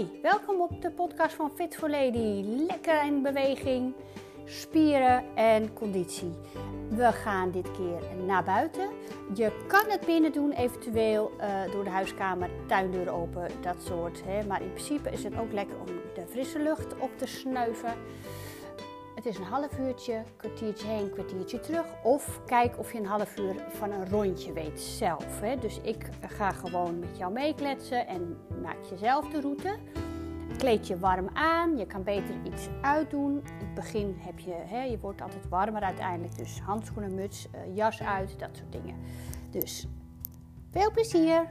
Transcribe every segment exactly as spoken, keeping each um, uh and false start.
Hoi, welkom op de podcast van Fit for Lady. Lekker in beweging, spieren en conditie. We gaan dit keer naar buiten. Je kan het binnen doen, eventueel uh, door de huiskamer, tuindeur open, dat soort. Hè. Maar in principe is het ook lekker om de frisse lucht op te snuiven. Het is een half uurtje, kwartiertje heen, kwartiertje terug. Of kijk of je een half uur van een rondje weet zelf. Hè. Dus ik ga gewoon met jou meekletsen en maak je zelf de route. Kleed je warm aan, je kan beter iets uitdoen. In het begin heb je, hè, je wordt altijd warmer uiteindelijk. Dus handschoenen, muts, jas uit, dat soort dingen. Dus veel plezier!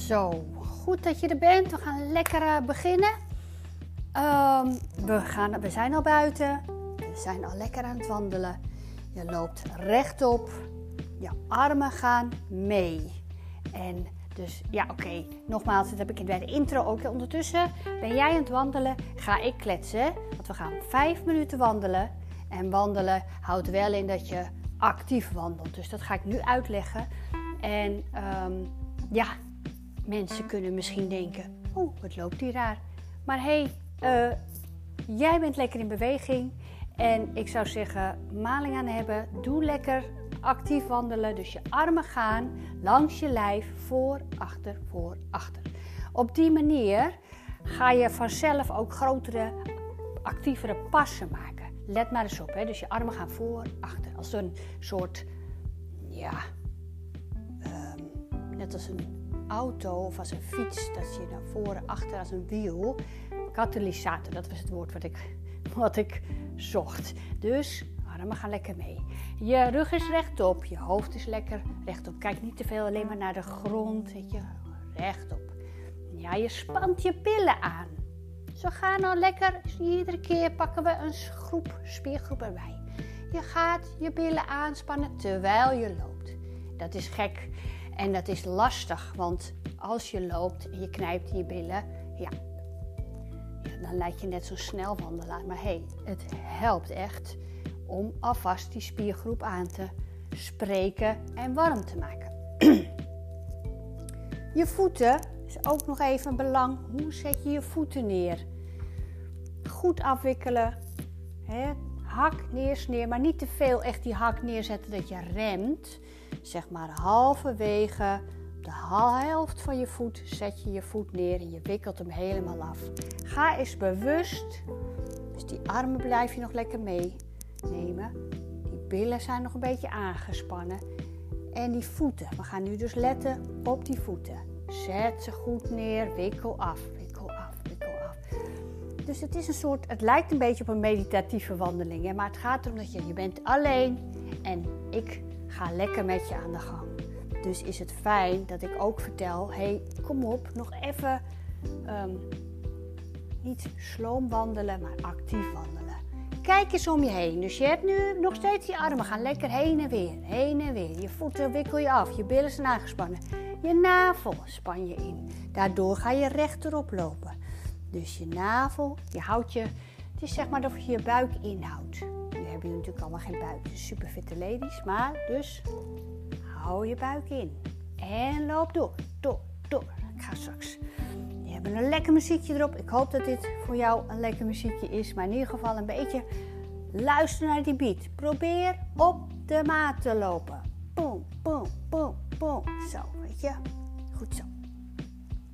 Zo, goed dat je er bent. We gaan lekker uh, beginnen. Um, we, gaan, we zijn al buiten. We zijn al lekker aan het wandelen. Je loopt rechtop. Je armen gaan mee. En dus, ja, oké. Okay. Nogmaals, dat heb ik bij de intro ook. Ondertussen ben jij aan het wandelen, ga ik kletsen. Want we gaan vijf minuten wandelen. En wandelen houdt wel in dat je actief wandelt. Dus dat ga ik nu uitleggen. En um, ja... mensen kunnen misschien denken, oh, wat loopt die raar. Maar hé, hey, uh, jij bent lekker in beweging. En ik zou zeggen, maling aan hebben. Doe lekker actief wandelen. Dus je armen gaan langs je lijf, voor, achter, voor, achter. Op die manier ga je vanzelf ook grotere, actievere passen maken. Let maar eens op, hè. Dus je armen gaan voor, achter. Als een soort, ja, um, net als een... auto of als een fiets, dat je naar voren, achter als een wiel. Katalysator, dat was het woord wat ik, wat ik zocht. Dus armen gaan lekker mee. Je rug is rechtop, je hoofd is lekker rechtop. Kijk niet te veel alleen maar naar de grond, weet je, rechtop. Ja, je spant je billen aan. Zo gaan nou lekker, iedere keer pakken we een groep, spiergroep erbij. Je gaat je billen aanspannen terwijl je loopt. Dat is gek. En dat is lastig, want als je loopt en je knijpt in je billen, ja, dan lijkt je net zo'n snelwandelaar. Maar hé, hey, het helpt echt om alvast die spiergroep aan te spreken en warm te maken. Je voeten is ook nog even belang. Hoe zet je je voeten neer? Goed afwikkelen. Hè? Hak neersneer, maar niet te veel echt die hak neerzetten dat je remt. Zeg maar halverwege, op de helft van je voet, zet je je voet neer en je wikkelt hem helemaal af. Ga eens bewust, dus die armen blijf je nog lekker meenemen. Die billen zijn nog een beetje aangespannen. En die voeten, we gaan nu dus letten op die voeten. Zet ze goed neer, wikkel af, wikkel af, wikkel af. Dus het is een soort, het lijkt een beetje op een meditatieve wandeling, hè? Maar het gaat erom dat je, je bent alleen en ik... ga lekker met je aan de gang. Dus is het fijn dat ik ook vertel... hé, hey, kom op, nog even... Um, niet sloom wandelen, maar actief wandelen. Kijk eens om je heen. Dus je hebt nu nog steeds die armen. Gaan lekker heen en weer, heen en weer. Je voeten wikkel je af, je billen zijn aangespannen. Je navel span je in. Daardoor ga je rechterop lopen. Dus je navel, je houdt je... het is zeg maar dat je je buik inhoudt. Hebben jullie natuurlijk allemaal geen buik, dus super fitte ladies, maar dus hou je buik in en loop door, door, door. Ik ga straks. We hebben een lekker muziekje erop. Ik hoop dat dit voor jou een lekker muziekje is, maar in ieder geval een beetje luister naar die beat. Probeer op de maat te lopen. Boom, boom, boom, boom. Zo, weet je? Goed zo.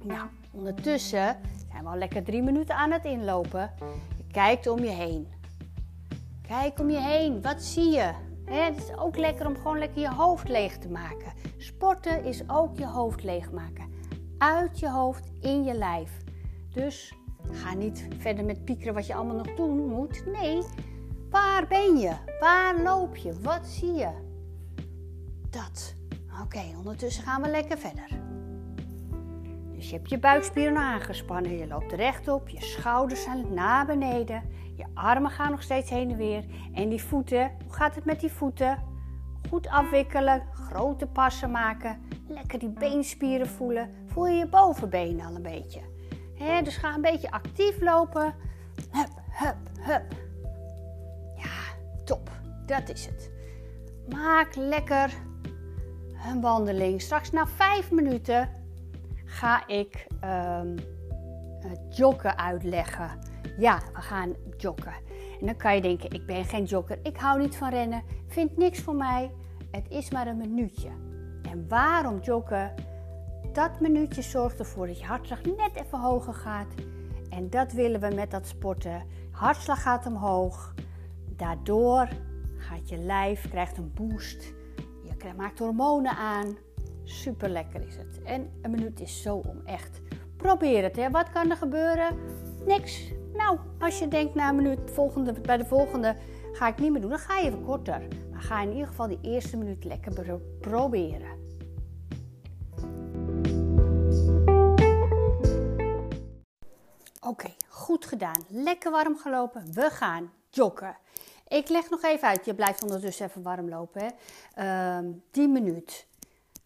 Nou, ondertussen zijn we al lekker drie minuten aan het inlopen. Je kijkt om je heen. Kijk om je heen, wat zie je? He, het is ook lekker om gewoon lekker je hoofd leeg te maken. Sporten is ook je hoofd leegmaken. Uit je hoofd, in je lijf. Dus ga niet verder met piekeren wat je allemaal nog doen moet. Nee, waar ben je? Waar loop je? Wat zie je? Dat. Oké, okay, ondertussen gaan we lekker verder. Dus je hebt je buikspieren aangespannen. Je loopt rechtop, je schouders zijn naar beneden. Je armen gaan nog steeds heen en weer. En die voeten, hoe gaat het met die voeten? Goed afwikkelen, grote passen maken. Lekker die beenspieren voelen. Voel je je bovenbeen al een beetje. He, dus ga een beetje actief lopen. Hup, hup, hup. Ja, top. Dat is het. Maak lekker een wandeling. Straks na vijf minuten ga ik um, het joggen uitleggen. Ja, we gaan joggen. En dan kan je denken, ik ben geen jogger, ik hou niet van rennen, vind niks voor mij. Het is maar een minuutje. En waarom joggen? Dat minuutje zorgt ervoor dat je hartslag net even hoger gaat. En dat willen we met dat sporten. Hartslag gaat omhoog. Daardoor gaat je lijf, krijgt een boost. Je maakt hormonen aan. Super lekker is het. En een minuut is zo om echt. Probeer het. Hè. Wat kan er gebeuren? Niks. Nou, als je denkt na een minuut, volgende, bij de volgende ga ik niet meer doen. Dan ga je even korter. Maar ga in ieder geval die eerste minuut lekker proberen. Oké, okay, goed gedaan. Lekker warm gelopen. We gaan joggen. Ik leg nog even uit. Je blijft ondertussen even warm lopen. Hè? Um, tien minuut.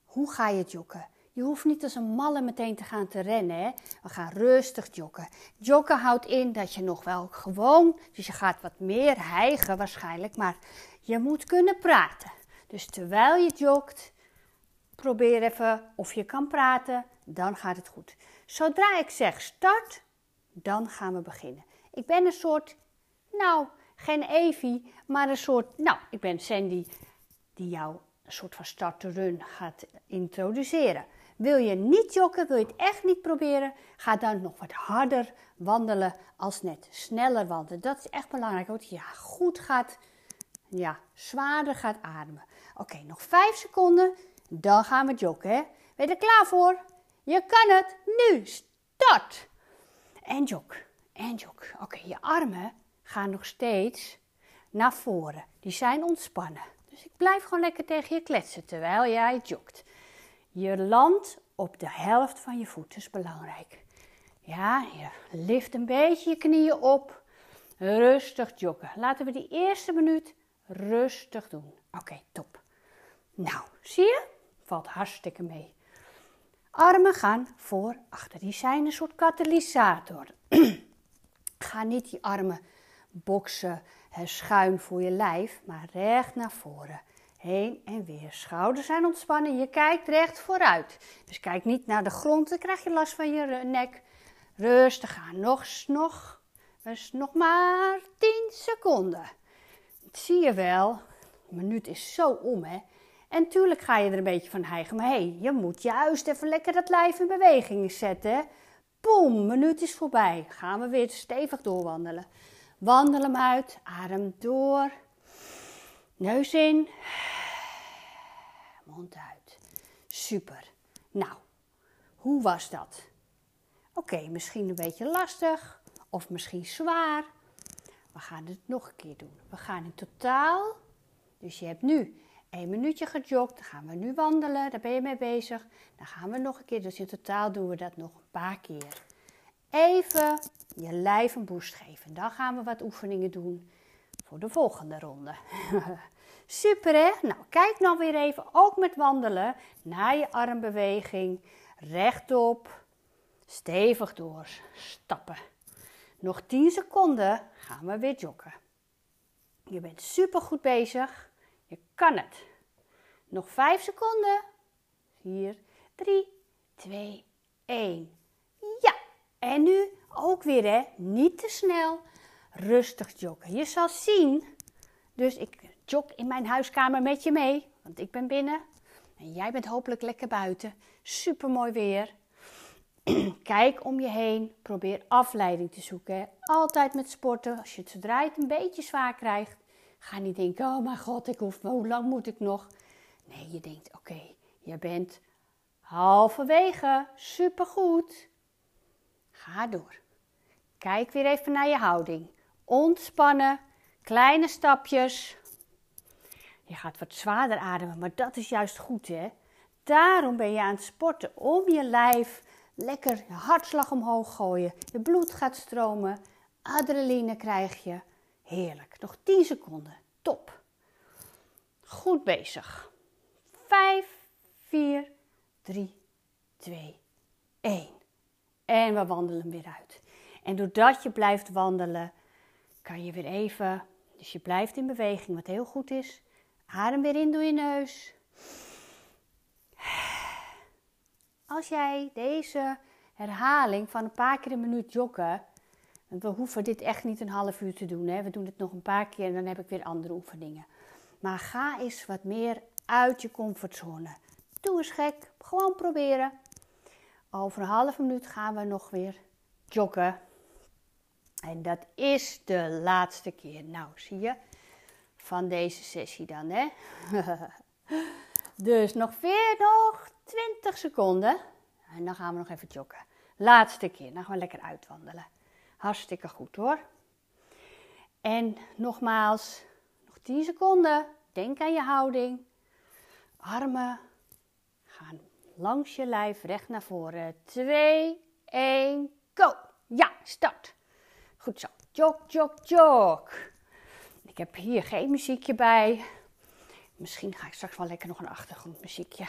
Hoe ga je joggen? Je hoeft niet als een malle meteen te gaan te rennen. Hè? We gaan rustig joggen. Joggen houdt in dat je nog wel gewoon... Dus je gaat wat meer hijgen waarschijnlijk. Maar je moet kunnen praten. Dus terwijl je jogt... Probeer even of je kan praten. Dan gaat het goed. Zodra ik zeg start... Dan gaan we beginnen. Ik ben een soort, nou, geen Evie, maar een soort, nou, ik ben Sandy, die jou een soort van start to run gaat introduceren. Wil je niet joggen, wil je het echt niet proberen, ga dan nog wat harder wandelen als net. Sneller wandelen, dat is echt belangrijk, want je goed gaat, ja, zwaarder gaat ademen. Oké, okay, nog vijf seconden, dan gaan we joggen, hè. Ben je er klaar voor? Je kan het, nu, start! En jog, en jog. Oké, okay, je armen gaan nog steeds naar voren. Die zijn ontspannen. Dus ik blijf gewoon lekker tegen je kletsen terwijl jij jogt. Je landt op de helft van je voet, dat is belangrijk. Ja, je lift een beetje je knieën op. Rustig joggen. Laten we die eerste minuut rustig doen. Oké, okay, top. Nou, zie je? Valt hartstikke mee. Armen gaan voor achter. Die zijn een soort katalysator. Ga niet die armen boksen, schuin voor je lijf, maar recht naar voren. Heen en weer. Schouders zijn ontspannen. Je kijkt recht vooruit. Dus kijk niet naar de grond, dan krijg je last van je nek. Rustig aan. Nog, nog, dus nog maar tien seconden. Dat zie je wel. Een minuut is zo om, hè. En tuurlijk ga je er een beetje van hijgen, maar hé, hey, je moet juist even lekker dat lijf in beweging zetten. Boom, minuut is voorbij. Gaan we weer stevig doorwandelen. Wandel hem uit, adem door. Neus in. Mond uit. Super. Nou, hoe was dat? Oké, okay, misschien een beetje lastig of misschien zwaar. We gaan het nog een keer doen. We gaan in totaal, dus je hebt nu... Een minuutje gejogd, dan gaan we nu wandelen, daar ben je mee bezig. Dan gaan we nog een keer, dus in totaal doen we dat nog een paar keer. Even je lijf een boost geven. Dan gaan we wat oefeningen doen voor de volgende ronde. Super hè? Nou, kijk nou weer even, ook met wandelen, naar je armbeweging. Rechtop, stevig door, stappen. Nog tien seconden gaan we weer joggen. Je bent super goed bezig. Je kan het. Nog vijf seconden. vier, drie, twee, één. Ja, en nu ook weer hè. Niet te snel. Rustig joggen. Je zal zien. Dus ik jog in mijn huiskamer met je mee. Want ik ben binnen. En jij bent hopelijk lekker buiten. Super mooi weer. Kijk om je heen. Probeer afleiding te zoeken. Hè. Altijd met sporten. Als je het zodra je het een beetje zwaar krijgt. Ga niet denken, oh mijn god, ik hoef, hoe lang moet ik nog? Nee, je denkt, oké, okay, je bent halverwege, supergoed. Ga door. Kijk weer even naar je houding. Ontspannen, kleine stapjes. Je gaat wat zwaarder ademen, maar dat is juist goed, hè? Daarom ben je aan het sporten, om je lijf lekker je hartslag omhoog gooien. Je bloed gaat stromen, adrenaline krijg je. Heerlijk. Nog tien seconden. Top. Goed bezig. vijf, vier, drie, twee, één. En we wandelen weer uit. En doordat je blijft wandelen, kan je weer even Dus je blijft in beweging, wat heel goed is. Adem weer in door je neus. Als jij deze herhaling van een paar keer een minuut joggen... Want we hoeven dit echt niet een half uur te doen. Hè? We doen het nog een paar keer en dan heb ik weer andere oefeningen. Maar ga eens wat meer uit je comfortzone. Doe eens gek. Gewoon proberen. Over een half minuut gaan we nog weer joggen. En dat is de laatste keer. Nou, zie je? Van deze sessie dan, hè? Dus nog weer nog twintig seconden. En dan gaan we nog even joggen. Laatste keer. Dan gaan we lekker uitwandelen. Hartstikke goed hoor. En nogmaals, nog tien seconden. Denk aan je houding. Armen gaan langs je lijf recht naar voren. twee, één, go! Ja, start. Goed zo. Jog, jog, jog. Ik heb hier geen muziekje bij. Misschien ga ik straks wel lekker nog een achtergrondmuziekje.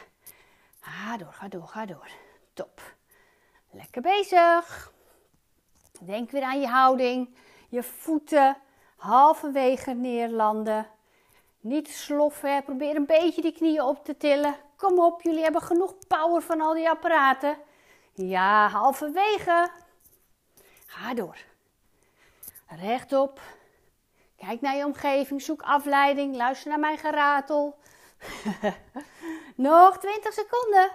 Ga door, ga door, ga door. Top. Lekker bezig. Denk weer aan je houding, je voeten, halverwege neerlanden. Niet sloffen, probeer een beetje die knieën op te tillen. Kom op, jullie hebben genoeg power van al die apparaten. Ja, halverwege. Ga door. Rechtop. Kijk naar je omgeving, zoek afleiding, luister naar mijn geratel. Nog twintig seconden.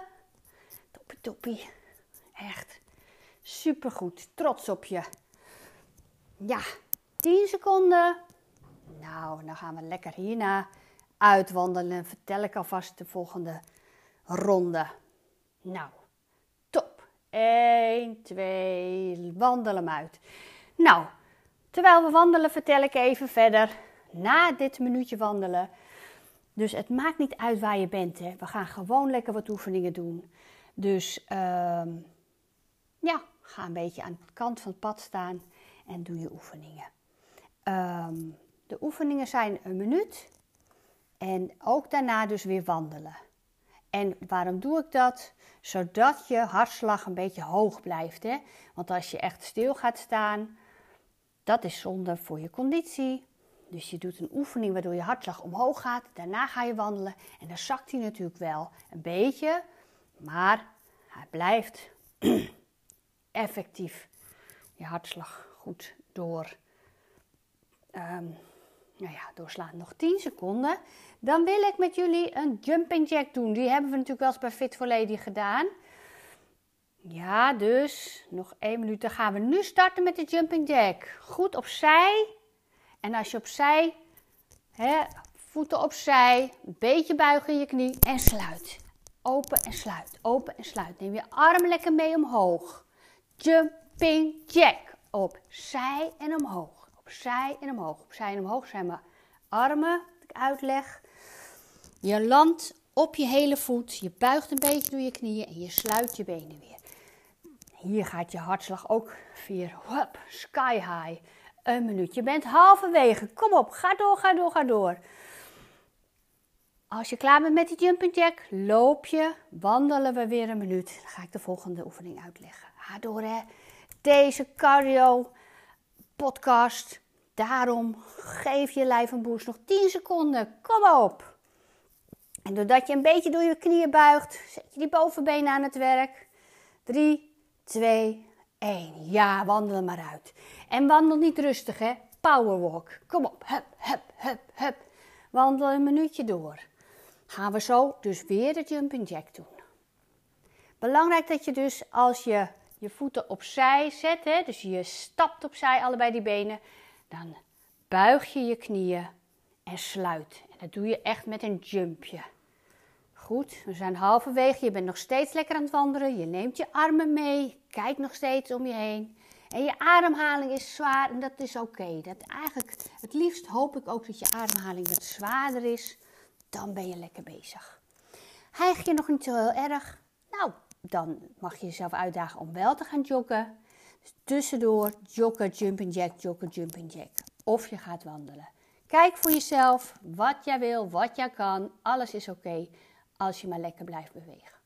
Toppie, toppie. Echt. Supergoed, trots op je. Ja, tien seconden. Nou, dan gaan we lekker hierna uitwandelen. Vertel ik alvast de volgende ronde. Nou, top. één, twee, wandel hem uit. Nou, terwijl we wandelen vertel ik even verder. Na dit minuutje wandelen. Dus het maakt niet uit waar je bent, hè. We gaan gewoon lekker wat oefeningen doen. Dus, uh, ja... Ga een beetje aan de kant van het pad staan en doe je oefeningen. Um, de oefeningen zijn een minuut en ook daarna dus weer wandelen. En waarom doe ik dat? Zodat je hartslag een beetje hoog blijft. Hè? Want als je echt stil gaat staan, dat is zonde voor je conditie. Dus je doet een oefening waardoor je hartslag omhoog gaat. Daarna ga je wandelen en dan zakt hij natuurlijk wel een beetje, maar hij blijft... effectief je hartslag goed door, um, nou ja, doorslaan. Nog tien seconden. Dan wil ik met jullie een jumping jack doen. Die hebben we natuurlijk wel eens bij Fit for Lady gedaan. Ja, dus nog één minuut. Dan gaan we nu starten met de jumping jack. Goed opzij. En als je opzij, hè, voeten opzij, een beetje buigen in je knie en sluit. Open en sluit, open en sluit. Neem je arm lekker mee omhoog. Jumping jack. Opzij en omhoog. Opzij en omhoog. Opzij en omhoog zijn mijn armen. Dat ik uitleg. Je landt op je hele voet. Je buigt een beetje door je knieën. En je sluit je benen weer. Hier gaat je hartslag ook weer. Hop, sky high. Een minuut. Je bent halverwege. Kom op. Ga door, ga door, ga door. Als je klaar bent met die jumping jack, loop je, wandelen we weer een minuut. Dan ga ik de volgende oefening uitleggen. Ga door hè. Deze cardio podcast. Daarom geef je lijf een boost. Nog tien seconden. Kom op. En doordat je een beetje door je knieën buigt, zet je die bovenbenen aan het werk. drie, twee, één. Ja, wandel maar uit. En wandel niet rustig hè. Powerwalk. Kom op. Hup, hup, hup, hup. Wandel een minuutje door. Gaan we zo dus weer de jumping jack doen. Belangrijk dat je dus als je je voeten opzij zet, hè, dus je stapt opzij allebei die benen, dan buig je je knieën en sluit. En dat doe je echt met een jumpje. Goed, we zijn halverwege, je bent nog steeds lekker aan het wandelen, je neemt je armen mee, kijkt nog steeds om je heen. En je ademhaling is zwaar en dat is oké. Okay. Dat eigenlijk, het liefst hoop ik ook dat je ademhaling wat zwaarder is. Dan ben je lekker bezig. Hijg je nog niet zo heel erg? Nou, dan mag je jezelf uitdagen om wel te gaan joggen. Dus tussendoor joggen, jumping jack, joggen, jumping jack. Of je gaat wandelen. Kijk voor jezelf wat jij wil, wat jij kan. Alles is oké okay, als je maar lekker blijft bewegen.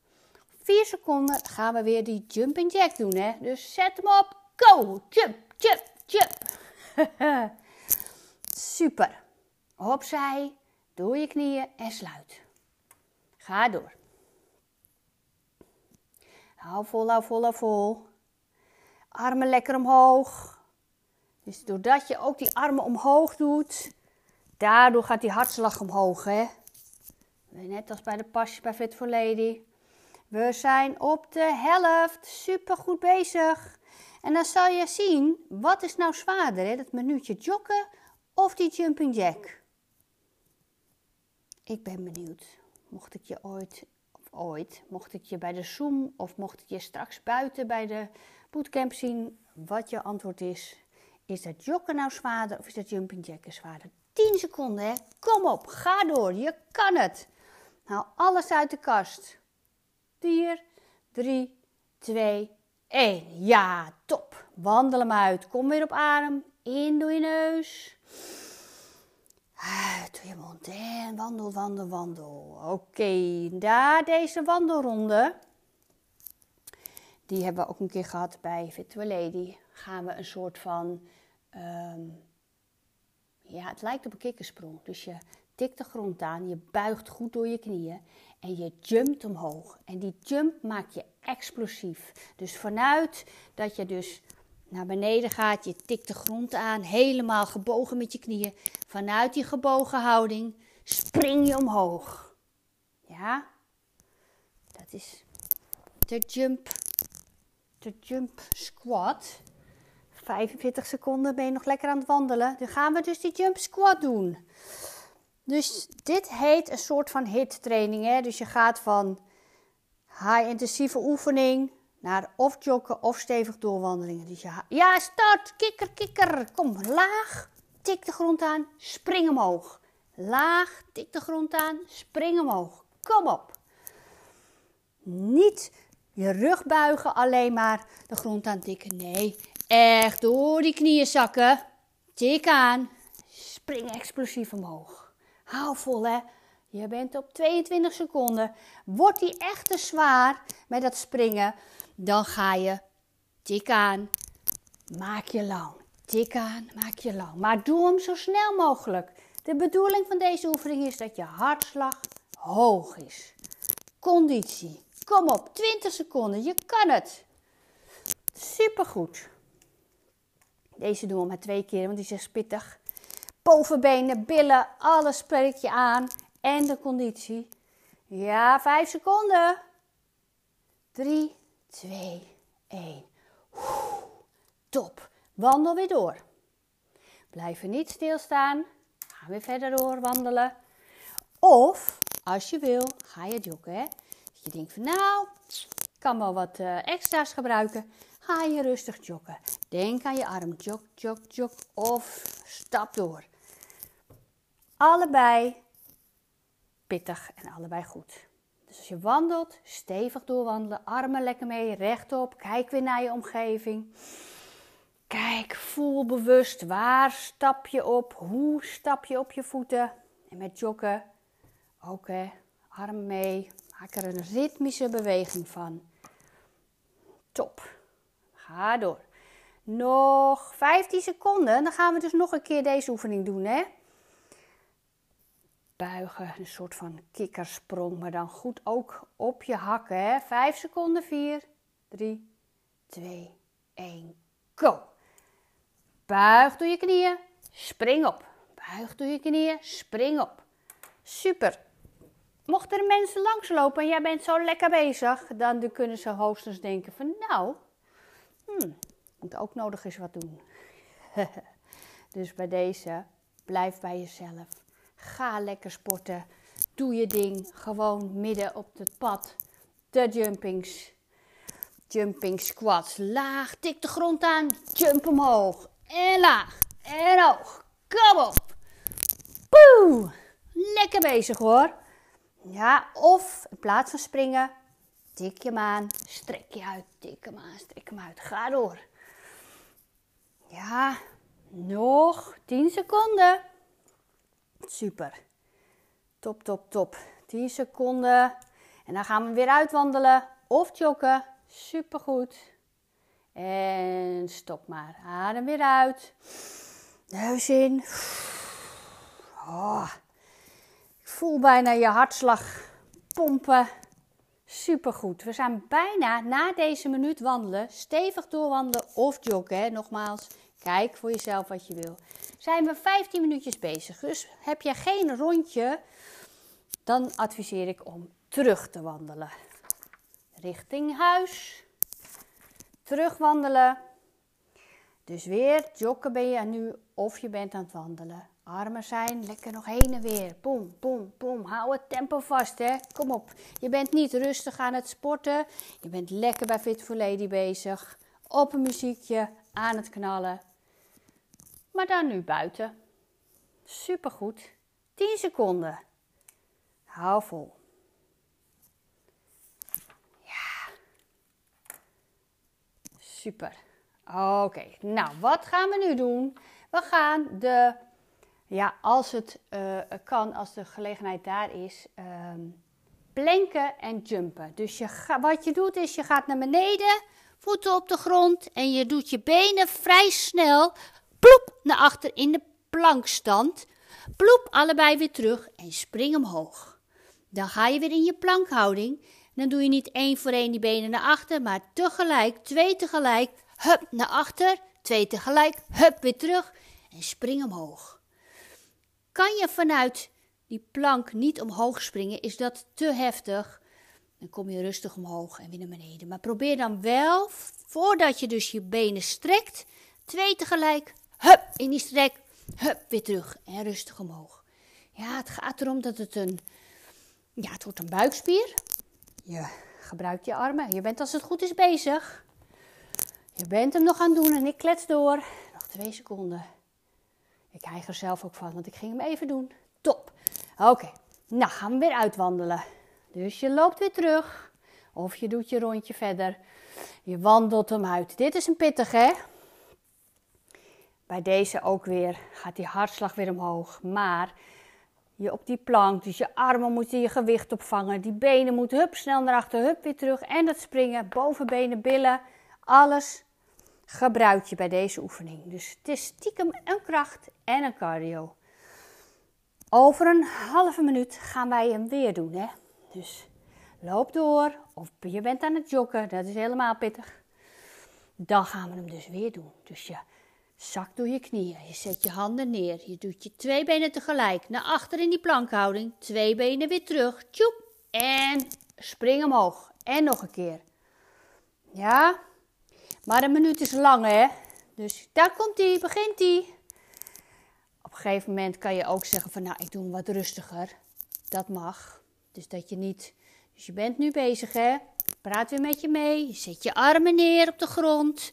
Vier seconden gaan we weer die jumping jack doen. Hè? Dus zet hem op. Go! Jump, jump, jump. Super. Opzij, door je knieën en sluit. Ga door. Hou vol, hou vol, hou vol. Armen lekker omhoog. Dus doordat je ook die armen omhoog doet, daardoor gaat die hartslag omhoog, hè? Net als bij de pasjes bij Fit for Lady. We zijn op de helft. Super goed bezig. En dan zal je zien, wat is nou zwaarder, hè? Dat minuutje joggen of die jumping jack? Ik ben benieuwd. Mocht ik je ooit, of ooit, mocht ik je bij de Zoom of mocht ik je straks buiten bij de bootcamp zien, wat je antwoord is. Is dat joggen nou zwaarder of is dat jumping jacken zwaarder? tien seconden, hè? Kom op, ga door, je kan het. Haal alles uit de kast. vier, drie, twee, één. Ja, top. Wandel hem uit. Kom weer op adem. In door je neus. Uit door je mond. En wandel, wandel, wandel. Oké, okay. Daar deze wandelronde. Die hebben we ook een keer gehad bij Fit for Lady. Gaan we een soort van... Um, ja, het lijkt op een kikkersprong. Dus je tikt de grond aan, je buigt goed door je knieën en je jumpt omhoog. En die jump maakt je explosief. Dus vanuit dat je dus naar beneden gaat, je tikt de grond aan, helemaal gebogen met je knieën. Vanuit die gebogen houding spring je omhoog. Ja, dat is de jump, de jump squat. vijfenveertig seconden ben je nog lekker aan het wandelen. Dan gaan we dus die jump squat doen. Dus dit heet een soort van H I I T training, hè? Dus je gaat van high intensieve oefening naar of joggen of stevig doorwandelingen. Dus je ja, start, kikker, kikker. Kom, laag, tik de grond aan, spring omhoog. Laag, tik de grond aan, spring omhoog. Kom op. Niet je rug buigen, alleen maar de grond aan tikken. Nee, echt door die knieën zakken. Tik aan. Spring explosief omhoog. Hou vol, hè. Je bent op tweeëntwintig seconden. Wordt die echt te zwaar met dat springen, dan ga je tik aan. Maak je lang. Tik aan, maak je lang. Maar doe hem zo snel mogelijk. De bedoeling van deze oefening is dat je hartslag hoog is. Conditie. Kom op, twintig seconden. Je kan het. Supergoed. Deze doen we maar twee keer, want die is echt pittig. Bovenbenen, billen, alles spreek je aan. En de conditie. Ja, vijf seconden. Drie, twee, één. Oeh, top. Wandel weer door. Blijven niet stilstaan. Ga weer verder door wandelen. Of, als je wil, ga je joggen, hè. Als je denkt van nou, ik kan wel wat uh, extra's gebruiken. Ga je rustig joggen. Denk aan je arm. Jog, jog, jog. Of stap door. Allebei pittig en allebei goed. Dus als je wandelt, stevig doorwandelen. Armen lekker mee, rechtop. Kijk weer naar je omgeving. Kijk, voel bewust. Waar stap je op? Hoe stap je op je voeten? En met joggen ook, hè. Armen mee. Maak er een ritmische beweging van. Top. Ga door. Nog vijftien seconden. Dan gaan we dus nog een keer deze oefening doen, hè. Buigen. Een soort van kikkersprong. Maar dan goed ook op je hakken, hè. vijf seconden. vier, drie, twee, één. Go. Buig door je knieën. Spring op. Buig door je knieën. Spring op. Super. Mochten er mensen langslopen en jij bent zo lekker bezig, dan kunnen ze hoogstens denken van nou... Hmm, moet ook nodig eens wat doen. Dus bij deze, blijf bij jezelf. Ga lekker sporten. Doe je ding. Gewoon midden op het pad. De jumpings. Jumping squats. Laag. Tik de grond aan. Jump omhoog. En laag. En hoog. Kom op. Poeh. Lekker bezig hoor. Ja, of in plaats van springen... Tik hem aan, strek je uit, tik hem aan, strek hem uit. Ga door. Ja, nog tien seconden. Super. Top, top, top. tien seconden. En dan gaan we weer uitwandelen of joggen. Supergoed. En stop maar. Adem weer uit. Neus in. Oh, ik voel bijna je hartslag pompen. Supergoed. We zijn bijna na deze minuut wandelen, stevig doorwandelen of joggen. Hè. Nogmaals, kijk voor jezelf wat je wil. Zijn we vijftien minuutjes bezig. Dus heb je geen rondje, dan adviseer ik om terug te wandelen. Richting huis. Terugwandelen. Dus weer joggen ben je nu of je bent aan het wandelen. Armen zijn, lekker nog heen en weer. Boom, boom, boom. Hou het tempo vast, hè. Kom op. Je bent niet rustig aan het sporten. Je bent lekker bij Fit for Lady bezig. Op een muziekje, aan het knallen. Maar dan nu buiten. Supergoed. tien seconden. Hou vol. Ja. Super. Oké. Okay. Nou, wat gaan we nu doen? We gaan de... Ja, als het uh, kan, als de gelegenheid daar is, um, planken en jumpen. Dus je ga, wat je doet is, je gaat naar beneden, voeten op de grond en je doet je benen vrij snel, ploep, naar achter in de plankstand. Ploep, allebei weer terug en spring omhoog. Dan ga je weer in je plankhouding. Dan doe je niet één voor één die benen naar achter, maar tegelijk, twee tegelijk, hup, naar achter, twee tegelijk, hup, weer terug en spring omhoog. Kan je vanuit die plank niet omhoog springen, is dat te heftig. Dan kom je rustig omhoog en weer naar beneden. Maar probeer dan wel, voordat je dus je benen strekt, twee tegelijk, hup, in die strek, hup, weer terug en rustig omhoog. Ja, het gaat erom dat het een, ja, het wordt een buikspier. Je gebruikt je armen, je bent als het goed is bezig. Je bent hem nog aan het doen en ik klets door. Nog twee seconden. Ik hijg er zelf ook van, want ik ging hem even doen. Top. Oké, okay. Nou gaan we weer uitwandelen. Dus je loopt weer terug. Of je doet je rondje verder. Je wandelt hem uit. Dit is een pittig, hè? Bij deze ook weer gaat die hartslag weer omhoog. Maar je op die plank, dus je armen moeten je gewicht opvangen. Die benen moeten hup snel naar achter, hup weer terug. En dat springen, bovenbenen, billen, alles gebruik je bij deze oefening. Dus het is stiekem een kracht en een cardio. Over een halve minuut gaan wij hem weer doen, hè? Dus loop door of je bent aan het joggen. Dat is helemaal pittig. Dan gaan we hem dus weer doen. Dus je zakt door je knieën. Je zet je handen neer. Je doet je twee benen tegelijk. Naar achter in die plankhouding. Twee benen weer terug. Tjoep. En spring omhoog. En nog een keer. Ja. Maar een minuut is lang, hè? Dus daar komt hij, begint hij. Op een gegeven moment kan je ook zeggen van, nou, ik doe hem wat rustiger. Dat mag. Dus dat je niet... Dus je bent nu bezig, hè? Praat weer met je mee. Je zet je armen neer op de grond.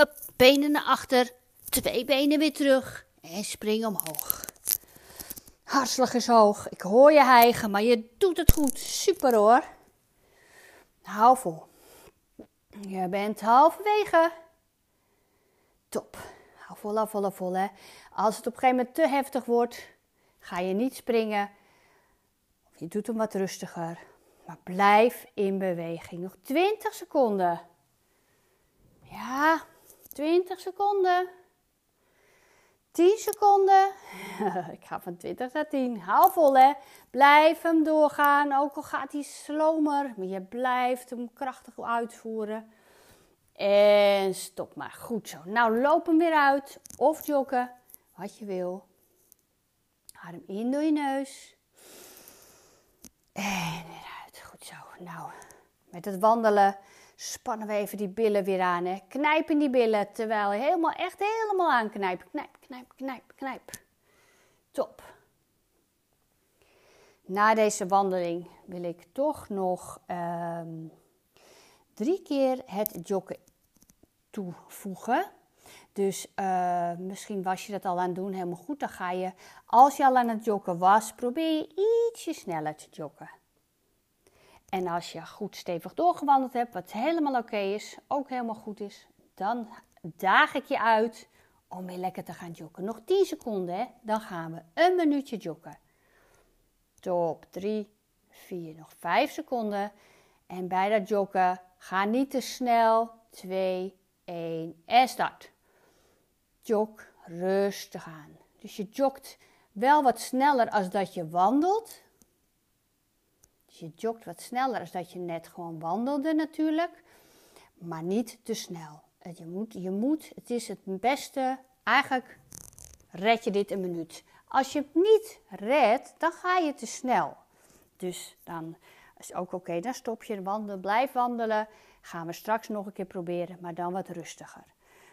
Up, benen naar achter. Twee benen weer terug. En spring omhoog. Hartslag is hoog. Ik hoor je hijgen, maar je doet het goed. Super, hoor. Hou vol. Je bent halverwege. Top. Hou vol, hou vol, hou vol, hè. Als het op een gegeven moment te heftig wordt, ga je niet springen. Of je doet hem wat rustiger. Maar blijf in beweging. Nog twintig seconden. Ja, twintig seconden. tien seconden. Ik ga van twintig naar tien. Hou vol, hè. Blijf hem doorgaan. Ook al gaat hij slomer. Maar je blijft hem krachtig uitvoeren. En stop maar. Goed zo. Nou, loop hem weer uit. Of joggen. Wat je wil. Adem in door je neus. En weer uit. Goed zo. Nou, met het wandelen spannen we even die billen weer aan. Hè. Knijp in die billen. Terwijl je helemaal, echt helemaal aanknijpt. Knijp, knijp, knijp, knijp. Top. Na deze wandeling wil ik toch nog um, drie keer het joggen toevoegen. Dus uh, misschien was je dat al aan het doen. Helemaal goed. Dan ga je, als je al aan het joggen was, probeer je ietsje sneller te joggen. En als je goed stevig doorgewandeld hebt, wat helemaal oké okay is, ook helemaal goed is, dan daag ik je uit om weer lekker te gaan joggen. Nog tien seconden, hè? Dan gaan we een minuutje joggen. Top, drie, vier, nog vijf seconden. En bij dat joggen, ga niet te snel. twee, één en start. Jog rustig aan. Dus je jogt wel wat sneller als dat je wandelt. Dus je jogt wat sneller als dat je net gewoon wandelde natuurlijk. Maar niet te snel. Je moet, je moet, het is het beste. Eigenlijk red je dit een minuut. Als je het niet redt, dan ga je te snel. Dus dan is ook oké, okay, dan stop je wandelen, blijf wandelen. Gaan we straks nog een keer proberen, maar dan wat rustiger.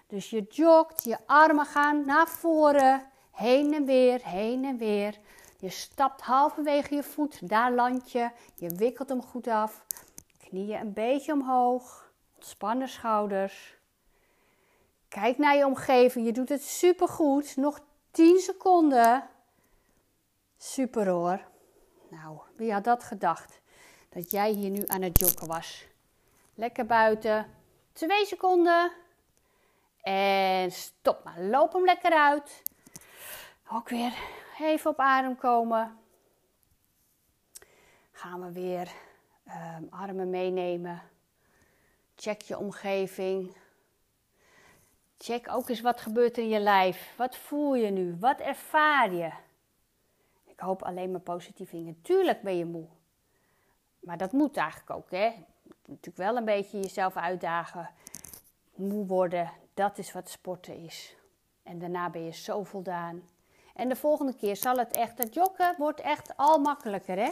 Dus je jogt, je armen gaan naar voren, heen en weer, heen en weer. Je stapt halverwege je voet, daar land je. Je wikkelt hem goed af, knieën een beetje omhoog, ontspannen schouders. Kijk naar je omgeving, je doet het supergoed. Nog tien seconden. Super hoor. Nou, wie had dat gedacht? Dat jij hier nu aan het joggen was. Lekker buiten. Twee seconden. En stop maar. Loop hem lekker uit. Ook weer even op adem komen. Gaan we weer um, armen meenemen. Check je omgeving. Check ook eens wat gebeurt in je lijf. Wat voel je nu? Wat ervaar je? Ik hoop alleen maar positieve dingen. Tuurlijk ben je moe. Maar dat moet eigenlijk ook, hè? Je moet natuurlijk wel een beetje jezelf uitdagen. Moe worden, dat is wat sporten is. En daarna ben je zo voldaan. En de volgende keer zal het echt, dat joggen wordt echt al makkelijker, hè?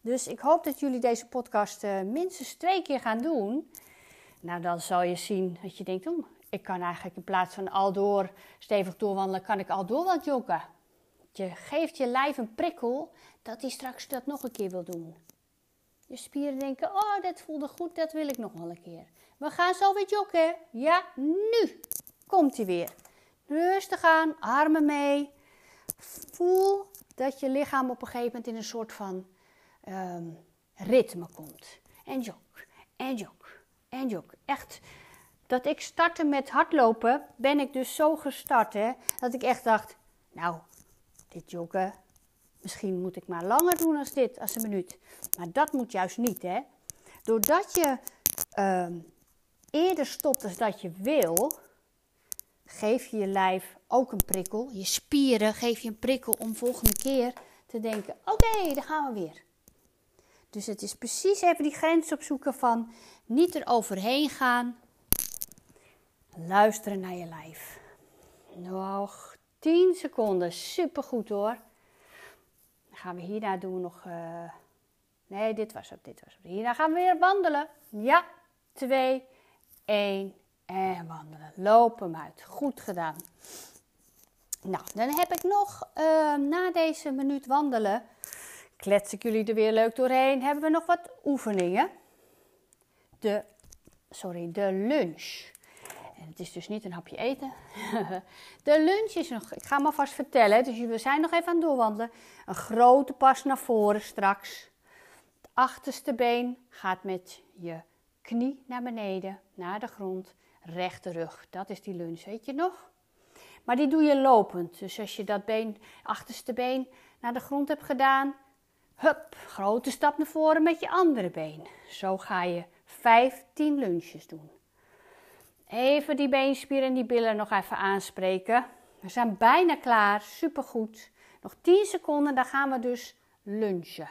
Dus ik hoop dat jullie deze podcast uh, minstens twee keer gaan doen. Nou, dan zal je zien dat je denkt, oh, ik kan eigenlijk in plaats van al door stevig doorwandelen, kan ik al door wat joggen. Je geeft je lijf een prikkel dat hij straks dat nog een keer wil doen. Je spieren denken, oh, dat voelde goed, dat wil ik nog wel een keer. We gaan zo weer joggen. Ja, nu komt hij weer. Rustig aan, armen mee. Voel dat je lichaam op een gegeven moment in een soort van um, ritme komt. En jog, en jog, en jog. Echt, dat ik startte met hardlopen, ben ik dus zo gestart, hè, dat ik echt dacht, nou, dit joggen, misschien moet ik maar langer doen als dit, als een minuut. Maar dat moet juist niet, hè. Doordat je uh, eerder stopt dan dat je wil, geef je je lijf ook een prikkel. Je spieren geef je een prikkel om volgende keer te denken, oké, okay, daar gaan we weer. Dus het is precies even die grens opzoeken van niet er overheen gaan. Luisteren naar je lijf. Nog tien seconden. Supergoed hoor. Dan gaan we hierna doen nog... Uh... Nee, dit was het. Dit was het. Hierna gaan we weer wandelen. Ja, twee, één en wandelen. Loop hem uit. Goed gedaan. Nou, dan heb ik nog uh, na deze minuut wandelen... klets ik jullie er weer leuk doorheen. Hebben we nog wat oefeningen. De, sorry, de lunch... Het is dus niet een hapje eten. De lunch is nog... Ik ga hem alvast vertellen. Dus we zijn nog even aan het doorwandelen. Een grote pas naar voren straks. Het achterste been gaat met je knie naar beneden. Naar de grond. Rechte rug. Dat is die lunch. Weet je nog? Maar die doe je lopend. Dus als je dat been, achterste been naar de grond hebt gedaan. Hup. Grote stap naar voren met je andere been. Zo ga je vijftien lunches doen. Even die beenspieren en die billen nog even aanspreken. We zijn bijna klaar. Supergoed. Nog tien seconden. Dan gaan we dus lunchen.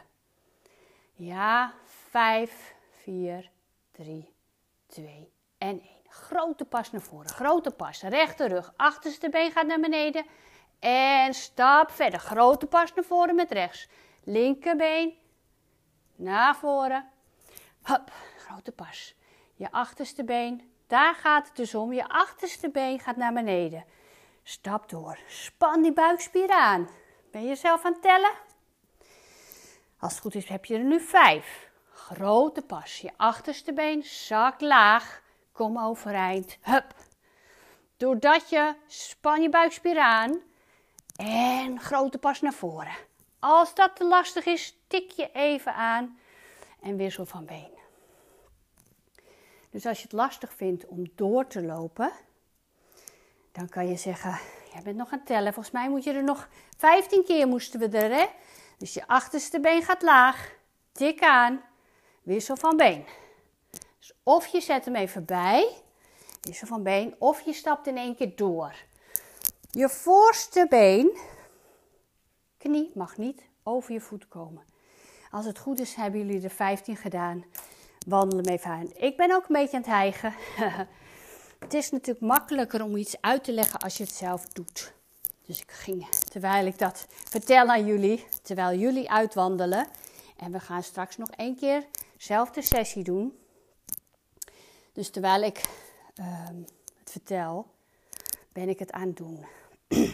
Ja, vijf, vier, drie, twee en één. Grote pas naar voren. Grote pas. Rechte rug. Achterste been gaat naar beneden. En stap verder. Grote pas naar voren met rechts. Linkerbeen naar voren. Hup. Grote pas. Je achterste been. Daar gaat het dus om. Je achterste been gaat naar beneden. Stap door. Span die buikspieren aan. Ben je zelf aan het tellen? Als het goed is heb je er nu vijf. Grote pas. Je achterste been zakt laag. Kom overeind. Hup. Doordat je span je buikspieren aan. En grote pas naar voren. Als dat te lastig is, tik je even aan. En wissel van been. Dus als je het lastig vindt om door te lopen, dan kan je zeggen, jij bent nog aan het tellen. Volgens mij moet je er nog vijftien keer moesten we er, hè? Dus je achterste been gaat laag, tik aan, wissel van been. Dus of je zet hem even bij, wissel van been, of je stapt in één keer door. Je voorste been knie mag niet over je voet komen. Als het goed is, hebben jullie er vijftien gedaan. Wandel hem even aan. Ik ben ook een beetje aan het hijgen. Het is natuurlijk makkelijker om iets uit te leggen als je het zelf doet. Dus ik ging, terwijl ik dat vertel aan jullie, terwijl jullie uitwandelen. En we gaan straks nog één keer zelfde sessie doen. Dus terwijl ik uh, het vertel, ben ik het aan het doen.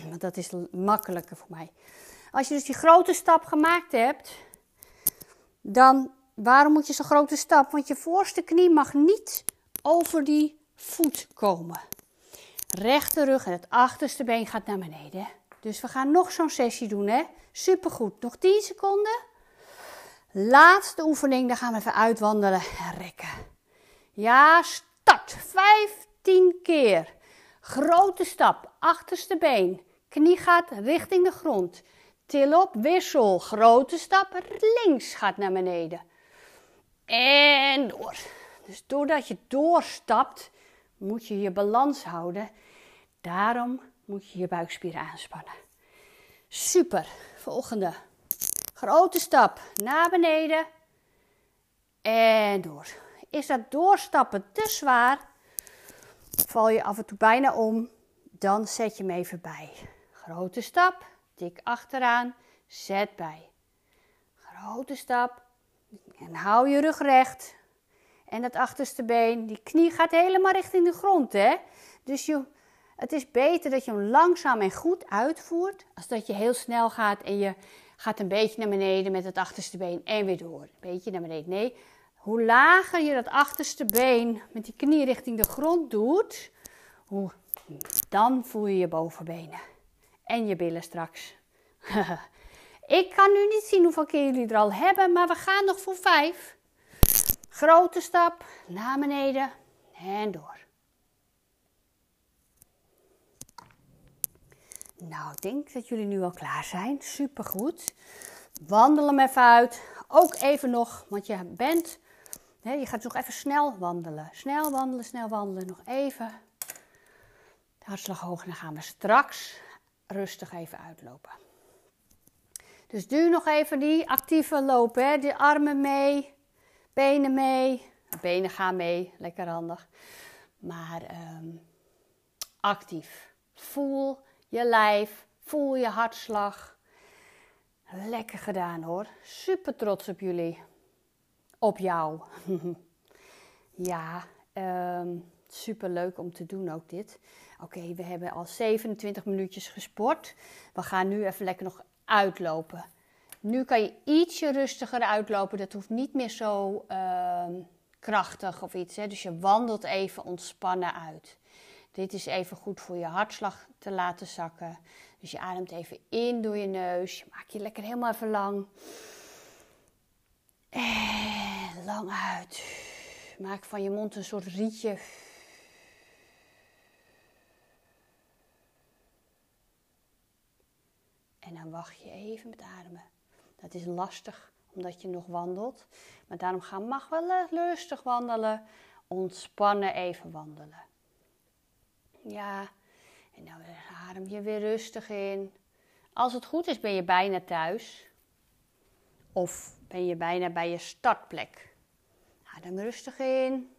Want dat is makkelijker voor mij. Als je dus die grote stap gemaakt hebt, dan waarom moet je zo'n grote stap? Want je voorste knie mag niet over die voet komen. Rechte rug en het achterste been gaat naar beneden. Dus we gaan nog zo'n sessie doen, hè? Supergoed. Nog tien seconden. Laatste oefening, dan gaan we even uitwandelen en rekken. Ja, start. vijftien keer. Grote stap, achterste been. Knie gaat richting de grond. Til op, wissel. Grote stap, links gaat naar beneden. En door. Dus doordat je doorstapt, moet je je balans houden. Daarom moet je je buikspieren aanspannen. Super. Volgende. Grote stap naar beneden. En door. Is dat doorstappen te zwaar? Val je af en toe bijna om. Dan zet je hem even bij. Grote stap. Tik achteraan. Zet bij. Grote stap. En hou je rug recht. En dat achterste been, die knie gaat helemaal richting de grond, hè? Dus je, het is beter dat je hem langzaam en goed uitvoert, als dat je heel snel gaat en je gaat een beetje naar beneden met het achterste been en weer door. Een beetje naar beneden. Nee, hoe lager je dat achterste been met die knie richting de grond doet, hoe, dan voel je je bovenbenen en je billen straks. Ik kan nu niet zien hoeveel keer jullie er al hebben, maar we gaan nog voor vijf. Grote stap, naar beneden en door. Nou, ik denk dat jullie nu al klaar zijn. Supergoed. Wandel hem even uit. Ook even nog, want je bent... Hè, je gaat nog even snel wandelen. Snel wandelen, snel wandelen. Nog even. De hartslag hoog en dan gaan we straks rustig even uitlopen. Dus duw nog even die actieve lopen. Hè. De armen mee. Benen mee, benen gaan mee, lekker handig. Maar um, actief. Voel je lijf, voel je hartslag. Lekker gedaan hoor. Super trots op jullie. Op jou. Ja, um, super leuk om te doen ook dit. Oké, okay, we hebben al zevenentwintig minuutjes gesport. We gaan nu even lekker nog uitlopen. Nu kan je ietsje rustiger uitlopen. Dat hoeft niet meer zo uh, krachtig of iets. Hè? Dus je wandelt even ontspannen uit. Dit is even goed voor je hartslag te laten zakken. Dus je ademt even in door je neus. Je maakt je lekker helemaal even lang. En lang uit. Maak van je mond een soort rietje. En dan wacht je even met ademen. Dat is lastig, omdat je nog wandelt. Maar daarom gaan, mag wel rustig wandelen. Ontspannen even wandelen. Ja, en dan adem je weer rustig in. Als het goed is, ben je bijna thuis. Of ben je bijna bij je startplek. Adem rustig in.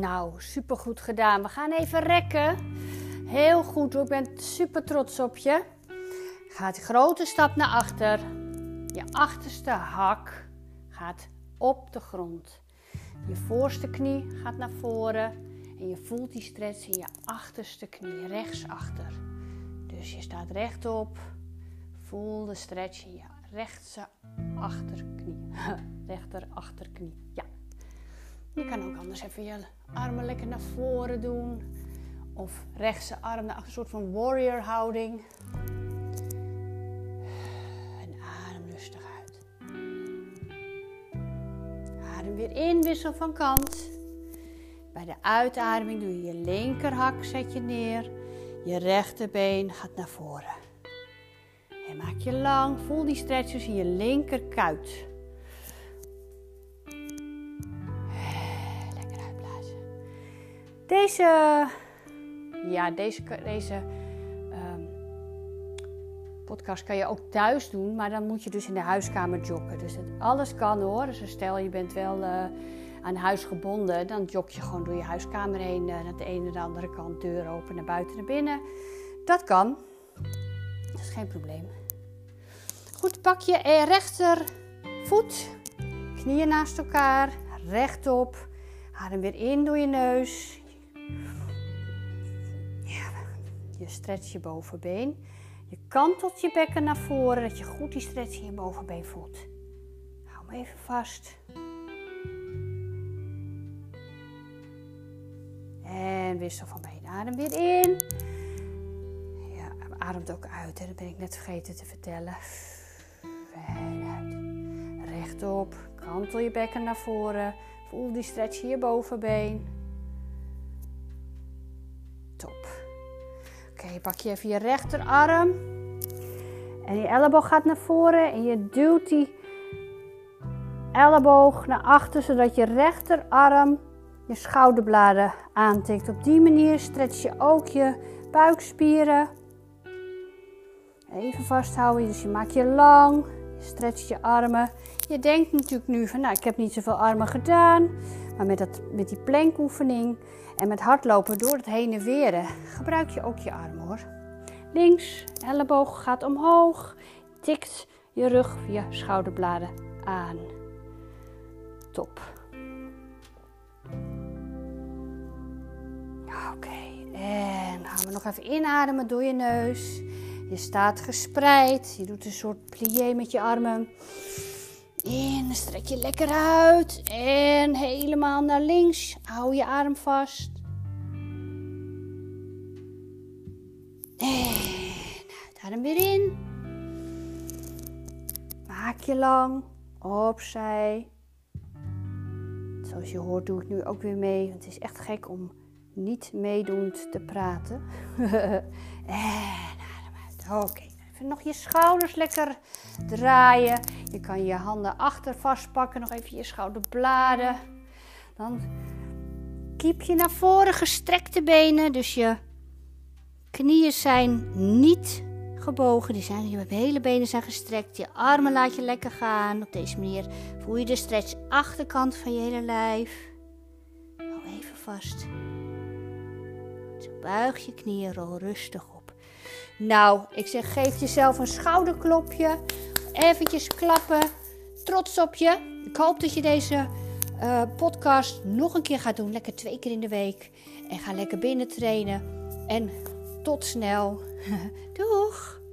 Nou, super goed gedaan. We gaan even rekken. Heel goed hoor. Ik ben super trots op je. Gaat grote stap naar achter. Je achterste hak gaat op de grond. Je voorste knie gaat naar voren. En je voelt die stretch in je achterste knie, rechtsachter. Dus je staat rechtop. Voel de stretch in je rechtse achterknie. Rechter achterknie, ja. Je kan ook anders even je armen lekker naar voren doen. Of rechtse arm naar een soort van warrior houding. En adem rustig uit. Adem weer in, wissel van kant. Bij de uitademing doe je je linkerhak, zet je neer. Je rechterbeen gaat naar voren. En maak je lang. Voel die stretches in je linkerkuit. Lekker uitblazen. Deze, ja, deze, deze um, podcast kan je ook thuis doen. Maar dan moet je dus in de huiskamer joggen. Dus het, alles kan hoor. Dus stel je bent wel... Uh, aan huis gebonden, dan jog je gewoon door je huiskamer heen, naar de ene en de andere kant, deur open, naar buiten, naar binnen. Dat kan. Dat is geen probleem. Goed, pak je rechtervoet, knieën naast elkaar, rechtop. Adem weer in door je neus. Ja, je stretch je bovenbeen. Je kantelt je bekken naar voren, dat je goed die stretch in je bovenbeen voelt. Hou hem even vast. En wissel van been. Adem weer in. Ja, ademt ook uit. Hè? Dat ben ik net vergeten te vertellen. En uit. Rechtop. Kantel je bekken naar voren. Voel die stretch in je bovenbeen. Top. Oké, okay, pak je even je rechterarm. En je elleboog gaat naar voren. En je duwt die elleboog naar achter. Zodat je rechterarm... je schouderbladen aantikt. Op die manier stretch je ook je buikspieren. Even vasthouden. Dus je maakt je lang. Je stretcht je armen. Je denkt natuurlijk nu van, nou, ik heb niet zoveel armen gedaan. Maar met, dat, met die plankoefening en met hardlopen door het heen en weer gebruik je ook je armen hoor. Links, elleboog gaat omhoog. Tikt je rug via schouderbladen aan. Top. Oké, okay, en gaan we nog even inademen door je neus. Je staat gespreid. Je doet een soort plié met je armen. In, strek je lekker uit. En helemaal naar links. Hou je arm vast. En uit, adem weer in. Maak je lang. Opzij. Zoals je hoort doe ik nu ook weer mee. Want het is echt gek om... niet meedoend te praten. En adem uit. Oké, okay. Even nog je schouders lekker draaien. Je kan je handen achter vastpakken. Nog even je schouderbladen. Dan kiep je naar voren, gestrekte benen. Dus je knieën zijn niet gebogen. Die zijn, je hele benen zijn gestrekt. Je armen laat je lekker gaan. Op deze manier voel je de stretch achterkant van je hele lijf. Hou even vast. Buig je knieën rustig op. Nou, ik zeg, geef jezelf een schouderklopje. Eventjes klappen. Trots op je. Ik hoop dat je deze uh, podcast nog een keer gaat doen. Lekker twee keer in de week. En ga lekker binnen trainen. En tot snel. Doeg!